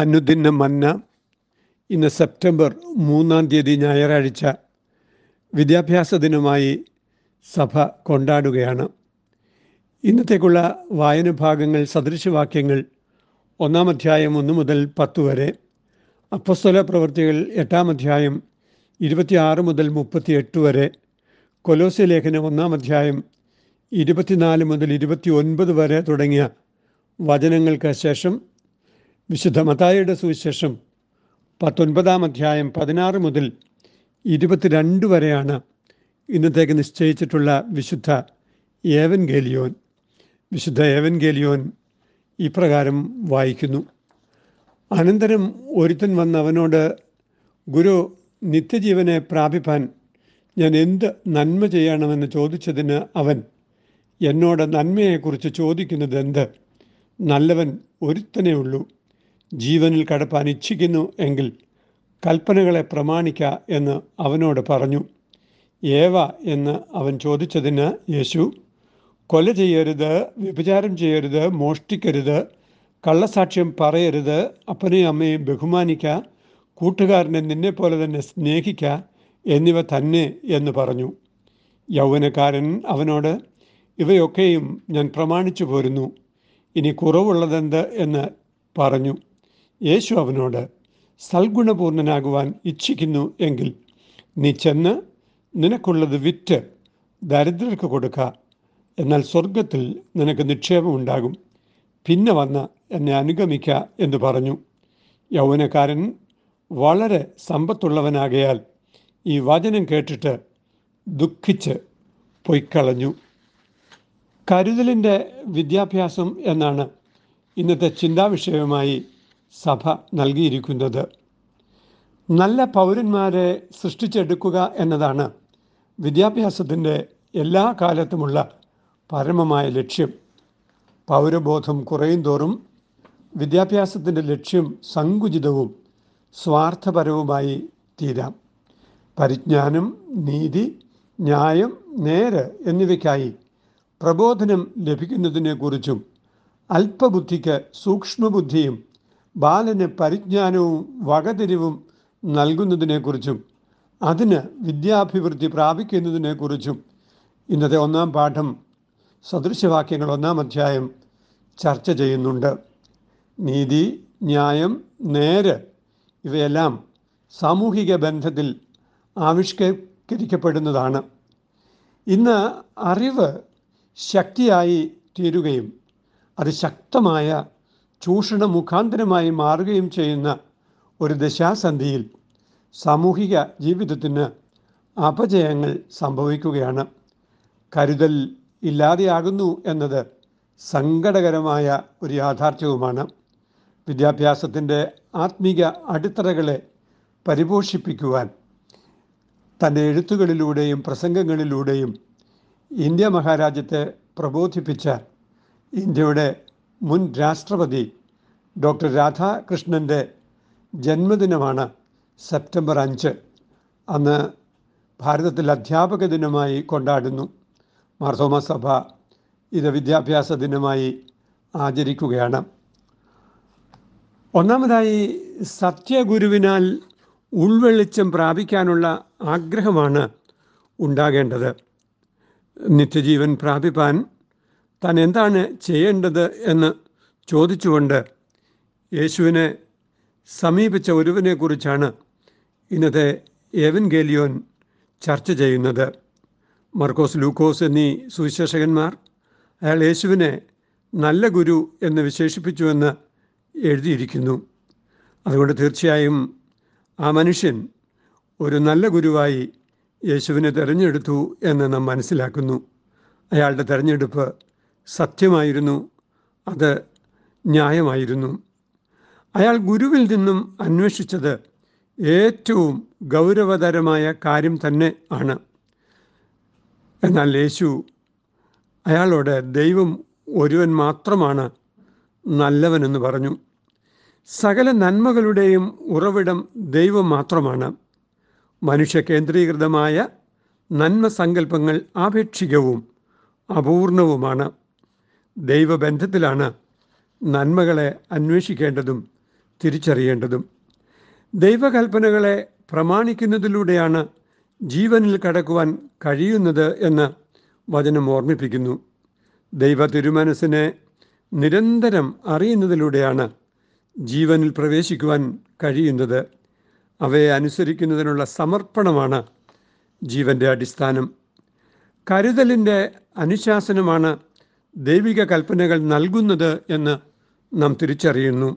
അനുദിന മന്ന ഇന്ന് സെപ്റ്റംബർ 3 ഞായറാഴ്ച വിദ്യാഭ്യാസ ദിനമായി സഭ കൊണ്ടാടുകയാണ്. ഇന്നത്തേക്കുള്ള വായന ഭാഗങ്ങൾ സദൃശവാക്യങ്ങൾ 1 അധ്യായം 1 മുതൽ 10 വരെ, അപ്പോസ്തല പ്രവൃത്തികൾ 8 അധ്യായം 26 മുതൽ 38 വരെ, കൊലോസ്യ ലേഖനം 1 അധ്യായം 24 മുതൽ 29 വരെ തുടങ്ങിയ വചനങ്ങൾക്ക് ശേഷം വിശുദ്ധ മത്തായിയുടെ സുവിശേഷം 19-ാം അധ്യായം 16 മുതൽ 22 വരെയാണ് ഇന്നത്തേക്ക് നിശ്ചയിച്ചിട്ടുള്ള വിശുദ്ധ ഏവൻഗേലിയോൻ. വിശുദ്ധ ഏവൻഗേലിയോൻ ഇപ്രകാരം വായിക്കുന്നു: അനന്തരം ഒരുത്തൻ വന്ന് അവനോട്, ഗുരു, നിത്യജീവനെ പ്രാപിപ്പാൻ ഞാൻ എന്ത് നന്മ ചെയ്യണമെന്ന് ചോദിച്ചതിന് അവൻ, എന്നോട് നന്മയെക്കുറിച്ച് ചോദിക്കുന്നത് എന്ത്? നല്ലവൻ ഒരുത്തനേ ഉള്ളൂ. ജീവനിൽ കടപ്പാൻ ഇച്ഛിക്കുന്നു എങ്കിൽ കൽപ്പനകളെ പ്രമാണിക്ക എന്ന് അവനോട് പറഞ്ഞു. ഏവ എന്ന് അവൻ ചോദിച്ചതിന് യേശു, കൊല ചെയ്യരുത്, വ്യഭിചാരം ചെയ്യരുത്, മോഷ്ടിക്കരുത്, കള്ളസാക്ഷ്യം പറയരുത്, അപ്പനെയും അമ്മയും ബഹുമാനിക്ക, കൂട്ടുകാരനെ നിന്നെപ്പോലെ തന്നെ സ്നേഹിക്ക എന്നിവ തന്നെ എന്ന് പറഞ്ഞു. യൗവനക്കാരൻ അവനോട്, ഇവയൊക്കെയും ഞാൻ പ്രമാണിച്ചു പോരുന്നു, ഇനി കുറവുള്ളതെന്ത് എന്ന് പറഞ്ഞു. യേശു അവനോട്, സൽഗുണപൂർണനാകുവാൻ ഇച്ഛിക്കുന്നു എങ്കിൽ നീ ചെന്ന് നിനക്കുള്ളത് വിറ്റ് ദരിദ്രർക്ക് കൊടുക്കുക, എന്നാൽ സ്വർഗത്തിൽ നിനക്ക് നിക്ഷേപമുണ്ടാകും, പിന്നെ വന്ന് എന്നെ അനുഗമിക്കുക എന്ന് പറഞ്ഞു. യൗവനക്കാരൻ വളരെ സമ്പത്തുള്ളവനാകയാൽ ഈ വചനം കേട്ടിട്ട് ദുഃഖിച്ച് പൊയ്ക്കളഞ്ഞു. കരുതലിൻ്റെ വിദ്യാഭ്യാസം എന്നാണ് ഇന്നത്തെ ചിന്താവിഷയവുമായി സഭ നൽകിയിരിക്കുന്നത്. നല്ല പൗരന്മാരെ സൃഷ്ടിച്ചെടുക്കുക എന്നതാണ് വിദ്യാഭ്യാസത്തിൻ്റെ എല്ലാ കാലത്തുമുള്ള പരമമായ ലക്ഷ്യം. പൗരബോധം കുറയുംതോറും വിദ്യാഭ്യാസത്തിൻ്റെ ലക്ഷ്യം സങ്കുചിതവും സ്വാർത്ഥപരവുമായി തീരാം. പരിജ്ഞാനം, നീതി, ന്യായം, നേര് എന്നിവയ്ക്കായി പ്രബോധനം ലഭിക്കുന്നതിനെക്കുറിച്ചും അല്പബുദ്ധിക്ക് സൂക്ഷ്മബുദ്ധിയും ബാലന് പരിജ്ഞാനവും വകതിരിവും നൽകുന്നതിനെക്കുറിച്ചും അതിന് വിദ്യാഭിവൃദ്ധി പ്രാപിക്കുന്നതിനെക്കുറിച്ചും ഇന്നത്തെ 1-ാം പാഠം സദൃശവാക്യങ്ങൾ 1-ാം അധ്യായം ചർച്ച ചെയ്യുന്നുണ്ട്. നീതി, ന്യായം, നേര് ഇവയെല്ലാം സാമൂഹിക ബന്ധത്തിൽ ആവിഷ്കരിക്കപ്പെടുന്നതാണ്. ഇന്ന് അറിവ് ശക്തിയായി തീരുകയും അത് ശക്തമായ ചൂഷണ മുഖാന്തരമായി മാറുകയും ചെയ്യുന്ന ഒരു ദശാസന്ധിയിൽ സാമൂഹിക ജീവിതത്തിന് അപജയങ്ങൾ സംഭവിക്കുകയാണ്. കരുതൽ ഇല്ലാതെയാകുന്നു എന്നത് സങ്കടകരമായ ഒരു യാഥാർത്ഥ്യവുമാണ്. വിദ്യാഭ്യാസത്തിൻ്റെ ആത്മീക അടിത്തറകളെ പരിപോഷിപ്പിക്കുവാൻ തൻ്റെ എഴുത്തുകളിലൂടെയും പ്രസംഗങ്ങളിലൂടെയും ഇന്ത്യ മഹാരാജ്യത്തെ പ്രബോധിപ്പിച്ച ഇന്ത്യയുടെ മുൻ രാഷ്ട്രപതി ഡോക്ടർ രാധാകൃഷ്ണൻ്റെ ജന്മദിനമാണ് സെപ്റ്റംബർ 5. അന്ന് ഭാരതത്തിൽ അധ്യാപക ദിനമായി കൊണ്ടാടുന്നു. മാർത്തോമാ സഭ ഇത് വിദ്യാഭ്യാസ ദിനമായി ആചരിക്കുകയാണ്. ഒന്നാമതായി, സത്യഗുരുവിനാൽ ഉൾവെളിച്ചം പ്രാപിക്കാനുള്ള ആഗ്രഹമാണ് ഉണ്ടാകേണ്ടത്. നിത്യജീവൻ പ്രാപിപ്പാൻ താൻ എന്താണ് ചെയ്യേണ്ടത് എന്ന് ചോദിച്ചുകൊണ്ട് യേശുവിനെ സമീപിച്ച ഒരുവനെക്കുറിച്ചാണ് ഇന്നത്തെ ഏവൻഗേലിയോൻ ചർച്ച ചെയ്യുന്നത്. മർക്കോസ്, ലൂക്കോസ് എന്നീ സുവിശേഷകന്മാർ അയാൾ യേശുവിനെ നല്ല ഗുരു എന്ന് വിശേഷിപ്പിച്ചുവെന്ന് എഴുതിയിരിക്കുന്നു. അതുകൊണ്ട് തീർച്ചയായും ആ മനുഷ്യൻ ഒരു നല്ല ഗുരുവായി യേശുവിനെ തിരഞ്ഞെടുത്തു എന്ന് നാം മനസ്സിലാക്കുന്നു. അയാളുടെ തിരഞ്ഞെടുപ്പ് സത്യമായിരുന്നു, അത് ന്യായമായിരുന്നു. അയാൾ ഗുരുവിൽ നിന്നും അന്വേഷിച്ചത് ഏറ്റവും ഗൗരവതരമായ കാര്യം തന്നെ ആണ്. എന്നാൽ യേശു അയാളോട് ദൈവം ഒരുവൻ മാത്രമാണ് നല്ലവനെന്ന് പറഞ്ഞു. സകല നന്മകളുടെയും ഉറവിടം ദൈവം മാത്രമാണ്. മനുഷ്യ കേന്ദ്രീകൃതമായ നന്മ സങ്കല്പങ്ങൾ ആപേക്ഷികവും അപൂർണവുമാണ്. ദൈവബന്ധത്തിലാണ് നന്മകളെ അന്വേഷിക്കേണ്ടതും തിരിച്ചറിയേണ്ടതും. ദൈവകൽപ്പനകളെ പ്രമാണിക്കുന്നതിലൂടെയാണ് ജീവനിൽ കടക്കുവാൻ കഴിയുന്നത് എന്ന് വചനം ഓർമ്മിപ്പിക്കുന്നു. ദൈവ തിരുമനസ്സിനെ നിരന്തരം അറിയുന്നതിലൂടെയാണ് ജീവനിൽ പ്രവേശിക്കുവാൻ കഴിയുന്നത്. അവയെ അനുസരിക്കുന്നതിനുള്ള സമർപ്പണമാണ് ജീവൻ്റെ അടിസ്ഥാനം. കരുതലിൻ്റെ അനുശാസനമാണ് ദൈവിക കൽപ്പനകൾ നൽകുന്നത് എന്ന് നാം തിരിച്ചറിയുന്നു.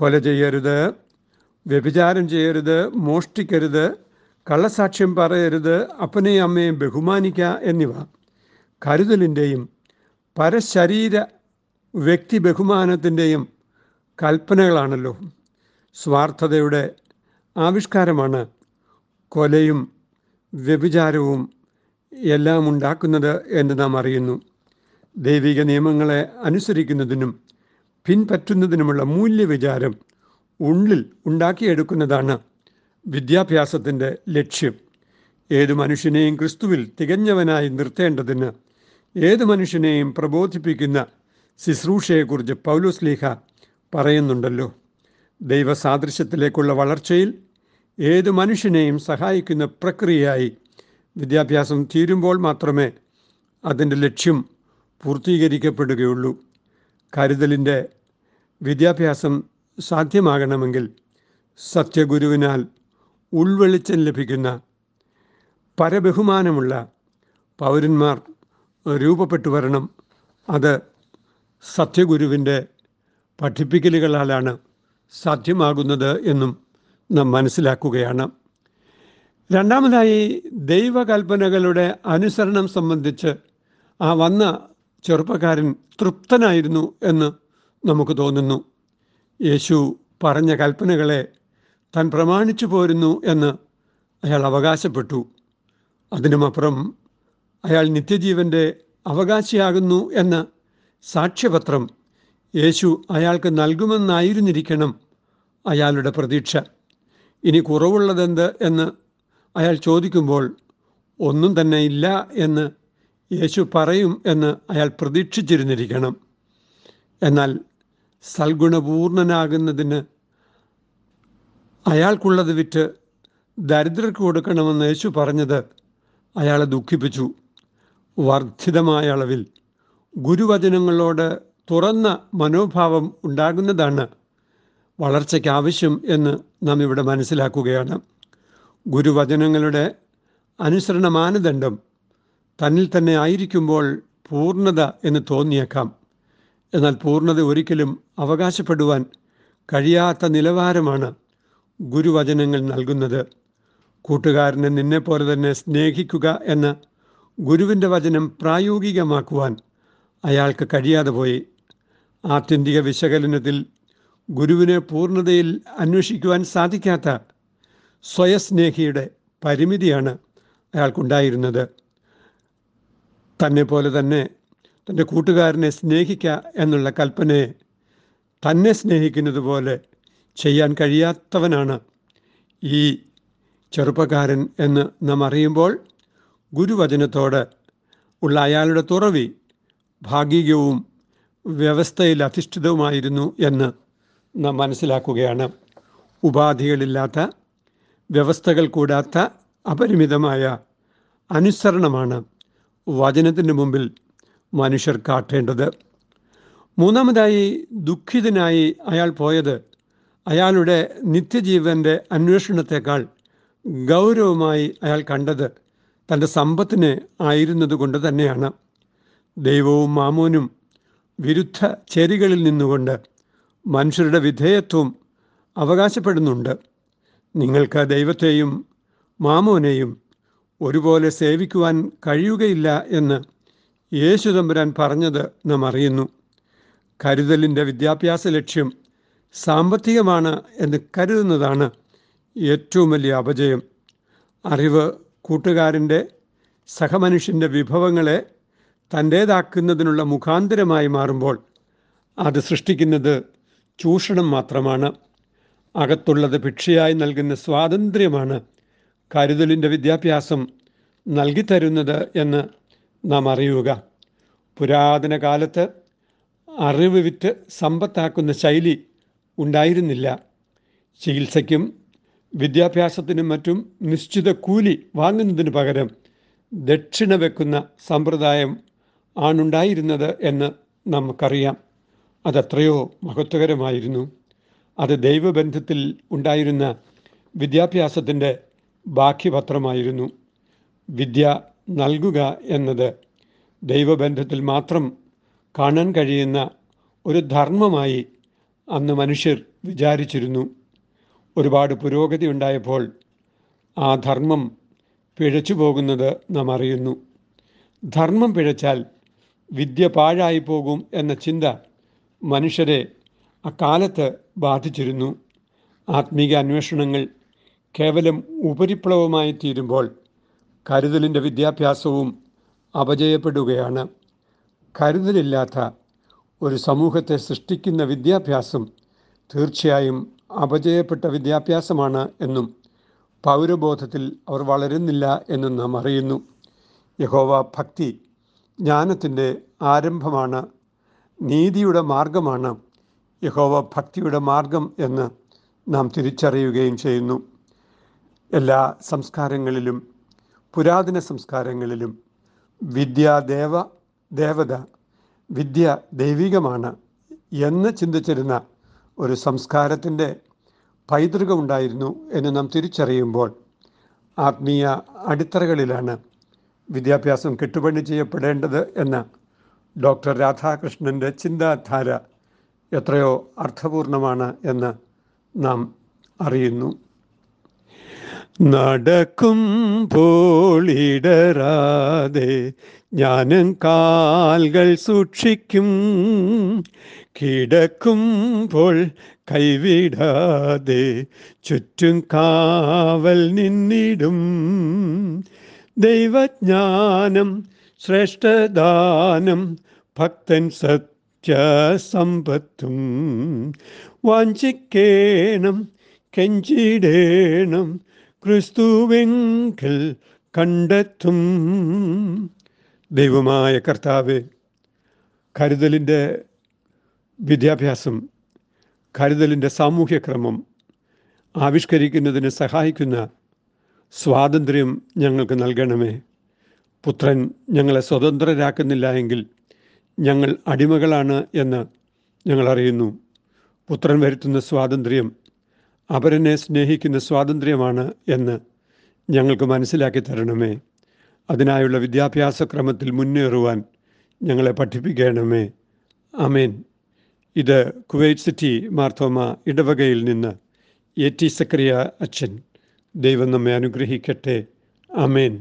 കൊല ചെയ്യരുത്, വ്യഭിചാരം ചെയ്യരുത്, മോഷ്ടിക്കരുത്, കള്ളസാക്ഷ്യം പറയരുത്, അപ്പനെയും അമ്മയെയും ബഹുമാനിക്കുക എന്നിവ കരുതലിൻ്റെയും പരശരീര വ്യക്തി ബഹുമാനത്തിൻ്റെയും കൽപ്പനകളാണല്ലോ. സ്വാർത്ഥതയുടെ ആവിഷ്കാരമാണ് കൊലയും വ്യഭിചാരവും എല്ലാം ഉണ്ടാക്കുന്നത് എന്ന് നാം അറിയുന്നു. ദൈവിക നിയമങ്ങളെ അനുസരിക്കുന്നതിനും പിൻപറ്റുന്നതിനുമുള്ള മൂല്യവിചാരം ഉള്ളിൽ ഉണ്ടാക്കിയെടുക്കുന്നതാണ് വിദ്യാഭ്യാസത്തിൻ്റെ ലക്ഷ്യം. ഏതു മനുഷ്യനെയും ക്രിസ്തുവിൽ തികഞ്ഞവനായി നിർത്തേണ്ടതിന് ഏതു മനുഷ്യനെയും പ്രബോധിപ്പിക്കുന്ന ശുശ്രൂഷയെക്കുറിച്ച് പൗലോസ്ലീഹ പറയുന്നുണ്ടല്ലോ. ദൈവസാദൃശ്യത്തിലേക്കുള്ള വളർച്ചയിൽ ഏതു മനുഷ്യനെയും സഹായിക്കുന്ന പ്രക്രിയയായി വിദ്യാഭ്യാസം തീരുമ്പോൾ മാത്രമേ അതിൻ്റെ ലക്ഷ്യം പൂർത്തീകരിക്കപ്പെടുകയുള്ളൂ. കരുതലിൻ്റെ വിദ്യാഭ്യാസം സാധ്യമാകണമെങ്കിൽ സത്യഗുരുവിനാൽ ഉൾവെളിച്ചം ലഭിക്കുന്ന പരബഹുമാനമുള്ള പൗരന്മാർ രൂപപ്പെട്ടു വരണം. അത് സത്യഗുരുവിൻ്റെ പഠിപ്പിക്കലുകളാലാണ് സാധ്യമാകുന്നത് എന്നും നാം മനസ്സിലാക്കുകയാണ്. രണ്ടാമതായി, ദൈവകൽപ്പനകളുടെ അനുസരണം സംബന്ധിച്ച് ആ വന്ന ചെറുപ്പക്കാരൻ തൃപ്തനായിരുന്നു എന്ന് നമുക്ക് തോന്നുന്നു. യേശു പറഞ്ഞ കൽപ്പനകളെ താൻ പ്രമാണിച്ചു പോരുന്നു എന്ന് അയാൾ അവകാശപ്പെട്ടു. അതിനുമപ്പുറം അയാൾ നിത്യജീവൻ്റെ അവകാശിയാകുന്നു എന്ന സാക്ഷ്യപത്രം യേശു അയാൾക്ക് നൽകുമെന്നായിരുന്നിരിക്കണം അയാളുടെ പ്രതീക്ഷ. ഇനി കുറവുള്ളതെന്ത് എന്ന് അയാൾ ചോദിക്കുമ്പോൾ ഒന്നും തന്നെ ഇല്ല എന്ന് യേശു പറയും എന്ന് അയാൾ പ്രതീക്ഷിച്ചിരുന്നിരിക്കണം. എന്നാൽ സൽഗുണപൂർണനാകുന്നതിന് അയാൾക്കുള്ളത് വിറ്റ് ദരിദ്രർക്ക് കൊടുക്കണമെന്ന് യേശു പറഞ്ഞത് അയാളെ ദുഃഖിപ്പിച്ചു. വർദ്ധിതമായ അളവിൽ ഗുരുവചനങ്ങളോട് തുറന്ന മനോഭാവം ഉണ്ടാകുന്നതാണ് വളർച്ചയ്ക്ക് ആവശ്യം എന്ന് നാം ഇവിടെ മനസ്സിലാക്കുകയാണ്. ഗുരുവചനങ്ങളുടെ അനുസരണ മാനദണ്ഡം തന്നിൽ തന്നെ ആയിരിക്കുമ്പോൾ പൂർണ്ണത എന്ന് തോന്നിയേക്കാം. എന്നാൽ പൂർണ്ണത ഒരിക്കലും അവകാശപ്പെടുവാൻ കഴിയാത്ത നിലവാരമാണ് ഗുരുവചനങ്ങൾ നൽകുന്നത്. കൂട്ടുകാരനെ നിന്നെപ്പോലെ തന്നെ സ്നേഹിക്കുക എന്ന ഗുരുവിൻ്റെ വചനം പ്രായോഗികമാക്കുവാൻ അയാൾക്ക് കഴിയാതെ പോയി. ആത്യന്തിക വിശകലനത്തിൽ ഗുരുവിനെ പൂർണ്ണതയിൽ അന്വേഷിക്കുവാൻ സാധിക്കാത്ത സ്വയസ്നേഹിയുടെ പരിമിതിയാണ് അയാൾക്കുണ്ടായിരുന്നത്. തന്നെ പോലെ തന്നെ തൻ്റെ കൂട്ടുകാരനെ സ്നേഹിക്കുക എന്നുള്ള കൽപ്പനയെ തന്നെ സ്നേഹിക്കുന്നത് പോലെ ചെയ്യാൻ കഴിയാത്തവനാണ് ഈ ചെറുപ്പക്കാരൻ എന്ന് നാം അറിയുമ്പോൾ ഗുരുവചനത്തോട് ഉള്ള അയാളുടെ തുറവി ഭാഗികവും വ്യവസ്ഥയിൽ അധിഷ്ഠിതവുമായിരുന്നു എന്ന് നാം മനസ്സിലാക്കുകയാണ്. ഉപാധികളില്ലാത്ത, വ്യവസ്ഥകൾ കൂടാത്ത അപരിമിതമായ അനുസരണമാണ് വചനത്തിൻ്റെ മുമ്പിൽ മനുഷ്യർ കാട്ടേണ്ടത്. മൂന്നാമതായി, ദുഃഖിതനായി അയാൾ പോയത് അയാളുടെ നിത്യജീവൻ്റെ അന്വേഷണത്തെക്കാൾ ഗൗരവമായി അയാൾ കണ്ടത് തൻ്റെ സമ്പത്തിനെ ആയിരുന്നത് കൊണ്ട് തന്നെയാണ്. ദൈവവും മാമോനും വിരുദ്ധ ചേരികളിൽ നിന്നുകൊണ്ട് മനുഷ്യരുടെ വിധേയത്വം അവകാശപ്പെടുന്നുണ്ട്. നിങ്ങൾക്ക് ദൈവത്തെയും മാമോനെയും ഒരുപോലെ സേവിക്കുവാൻ കഴിയുകയില്ല എന്ന് യേശു തമ്പുരാൻ പറഞ്ഞത് നാം അറിയുന്നു. കരുതലിൻ്റെ വിദ്യാഭ്യാസ ലക്ഷ്യം സാമ്പത്തികമാണ് എന്ന് കരുതുന്നതാണ് ഏറ്റവും വലിയ അപജയം. അറിവ് കൂട്ടുകാരൻ്റെ, സഹമനുഷ്യൻ്റെ വിഭവങ്ങളെ തൻ്റേതാക്കുന്നതിനുള്ള മുഖാന്തരമായി മാറുമ്പോൾ അത് സൃഷ്ടിക്കുന്നത് ചൂഷണം മാത്രമാണ്. അകത്തുള്ളത് ഭിക്ഷയായി നൽകുന്ന സ്വാതന്ത്ര്യമാണ് കരുതലിൻ്റെ വിദ്യാഭ്യാസം നൽകിത്തരുന്നത് എന്ന് നാം അറിയുക. പുരാതന കാലത്ത് അറിവ് വിറ്റ് സമ്പത്താക്കുന്ന ശൈലി ഉണ്ടായിരുന്നില്ല. ചികിത്സയ്ക്കും വിദ്യാഭ്യാസത്തിനും മറ്റും നിശ്ചിത കൂലി വാങ്ങുന്നതിന് പകരം ദക്ഷിണ വെക്കുന്ന സമ്പ്രദായം ആണുണ്ടായിരുന്നത് എന്ന് നമുക്കറിയാം. അതത്രയോ മഹത്വകരമായിരുന്നു. അത് ദൈവബന്ധത്തിൽ ഉണ്ടായിരുന്ന വിദ്യാഭ്യാസത്തിൻ്റെ ബാക്കിപത്രമായിരുന്നു. വിദ്യ നൽകുക എന്നത് ദൈവബന്ധത്തിൽ മാത്രം കാണാൻ കഴിയുന്ന ഒരു ധർമ്മമായി അന്ന് മനുഷ്യർ വിചാരിച്ചിരുന്നു. ഒരുപാട് പുരോഗതി ഉണ്ടായപ്പോൾ ആ ധർമ്മം പിഴച്ചു പോകുന്നത് നാം അറിയുന്നു. ധർമ്മം പിഴച്ചാൽ വിദ്യ പാഴായി പോകും എന്ന ചിന്ത മനുഷ്യരെ അക്കാലത്ത് ബാധിച്ചിരുന്നു. ആത്മീക അന്വേഷണങ്ങൾ കേവലം ഉപരിപ്ലവമായി തീരുമ്പോൾ കരുതലിൻ്റെ വിദ്യാഭ്യാസവും അപജയപ്പെടുകയാണ്. കരുതലില്ലാത്ത ഒരു സമൂഹത്തെ സൃഷ്ടിക്കുന്ന വിദ്യാഭ്യാസം തീർച്ചയായും അപജയപ്പെട്ട വിദ്യാഭ്യാസമാണ് എന്നും പൗരബോധത്തിൽ അവർ വളരുന്നില്ല എന്നും നാം അറിയുന്നു. യഹോവ ഭക്തി ജ്ഞാനത്തിൻ്റെ ആരംഭമാണ്, നീതിയുടെ മാർഗമാണ് യഹോവ ഭക്തിയുടെ മാർഗം എന്ന് നാം തിരിച്ചറിയുകയും ചെയ്യുന്നു. എല്ലാ സംസ്കാരങ്ങളിലും, പുരാതന സംസ്കാരങ്ങളിലും ദേവത വിദ്യ ദൈവികമാണ് എന്ന് ചിന്തിച്ചിരുന്ന ഒരു സംസ്കാരത്തിൻ്റെ പൈതൃകമുണ്ടായിരുന്നു എന്ന് നാം തിരിച്ചറിയുമ്പോൾ ആത്മീയ അടിത്തറകളിലാണ് വിദ്യാഭ്യാസം കെട്ടുപണി ചെയ്യപ്പെടേണ്ടത് എന്ന ഡോക്ടർ രാധാകൃഷ്ണൻ്റെ ചിന്താധാര എത്രയോ അർത്ഥപൂർണമാണ് എന്ന് നാം അറിയുന്നു. നടക്കും പോളിടറാതെ ഞാനും കാൽകൾ സൂക്ഷിക്കും, കിടക്കുമ്പോൾ കൈവിടാതെ ചുറ്റും കാവൽ നിന്നിടും. ദൈവജ്ഞാനം ശ്രേഷ്ഠദാനം, ഭക്തൻ സത്യസമ്പത്തും. വാഞ്ചിക്കേണം കെഞ്ചിടേണം, ക്രിസ്തുവെങ്കിൽ കണ്ടെത്തും. ദൈവമായ കർത്താവേ, കരുതലിൻ്റെ വിദ്യാഭ്യാസം, കരുതലിൻ്റെ സാമൂഹ്യക്രമം ആവിഷ്കരിക്കുന്നതിന് സഹായിക്കുന്ന സ്വാതന്ത്ര്യം ഞങ്ങൾക്ക് നൽകണമേ. പുത്രൻ ഞങ്ങളെ സ്വതന്ത്രരാക്കുന്നില്ല എങ്കിൽ ഞങ്ങൾ അടിമകളാണ് എന്ന് ഞങ്ങളറിയുന്നു. പുത്രൻ വരുത്തുന്ന സ്വാതന്ത്ര്യം അപരനെ സ്നേഹിക്കുന്ന സ്വാതന്ത്ര്യമാണ് എന്ന് ഞങ്ങൾക്ക് മനസ്സിലാക്കി തരണമേ. അതിനായുള്ള വിദ്യാഭ്യാസ ക്രമത്തിൽ മുന്നേറുവാൻ ഞങ്ങളെ പഠിപ്പിക്കണമേ. ആമേൻ. ഇത് കുവൈറ്റ് സിറ്റി മാർത്തോമ ഇടവകയിൽ നിന്ന് AT സക്രിയ അച്ഛൻ. ദൈവം നമ്മെ അനുഗ്രഹിക്കട്ടെ. ആമേൻ.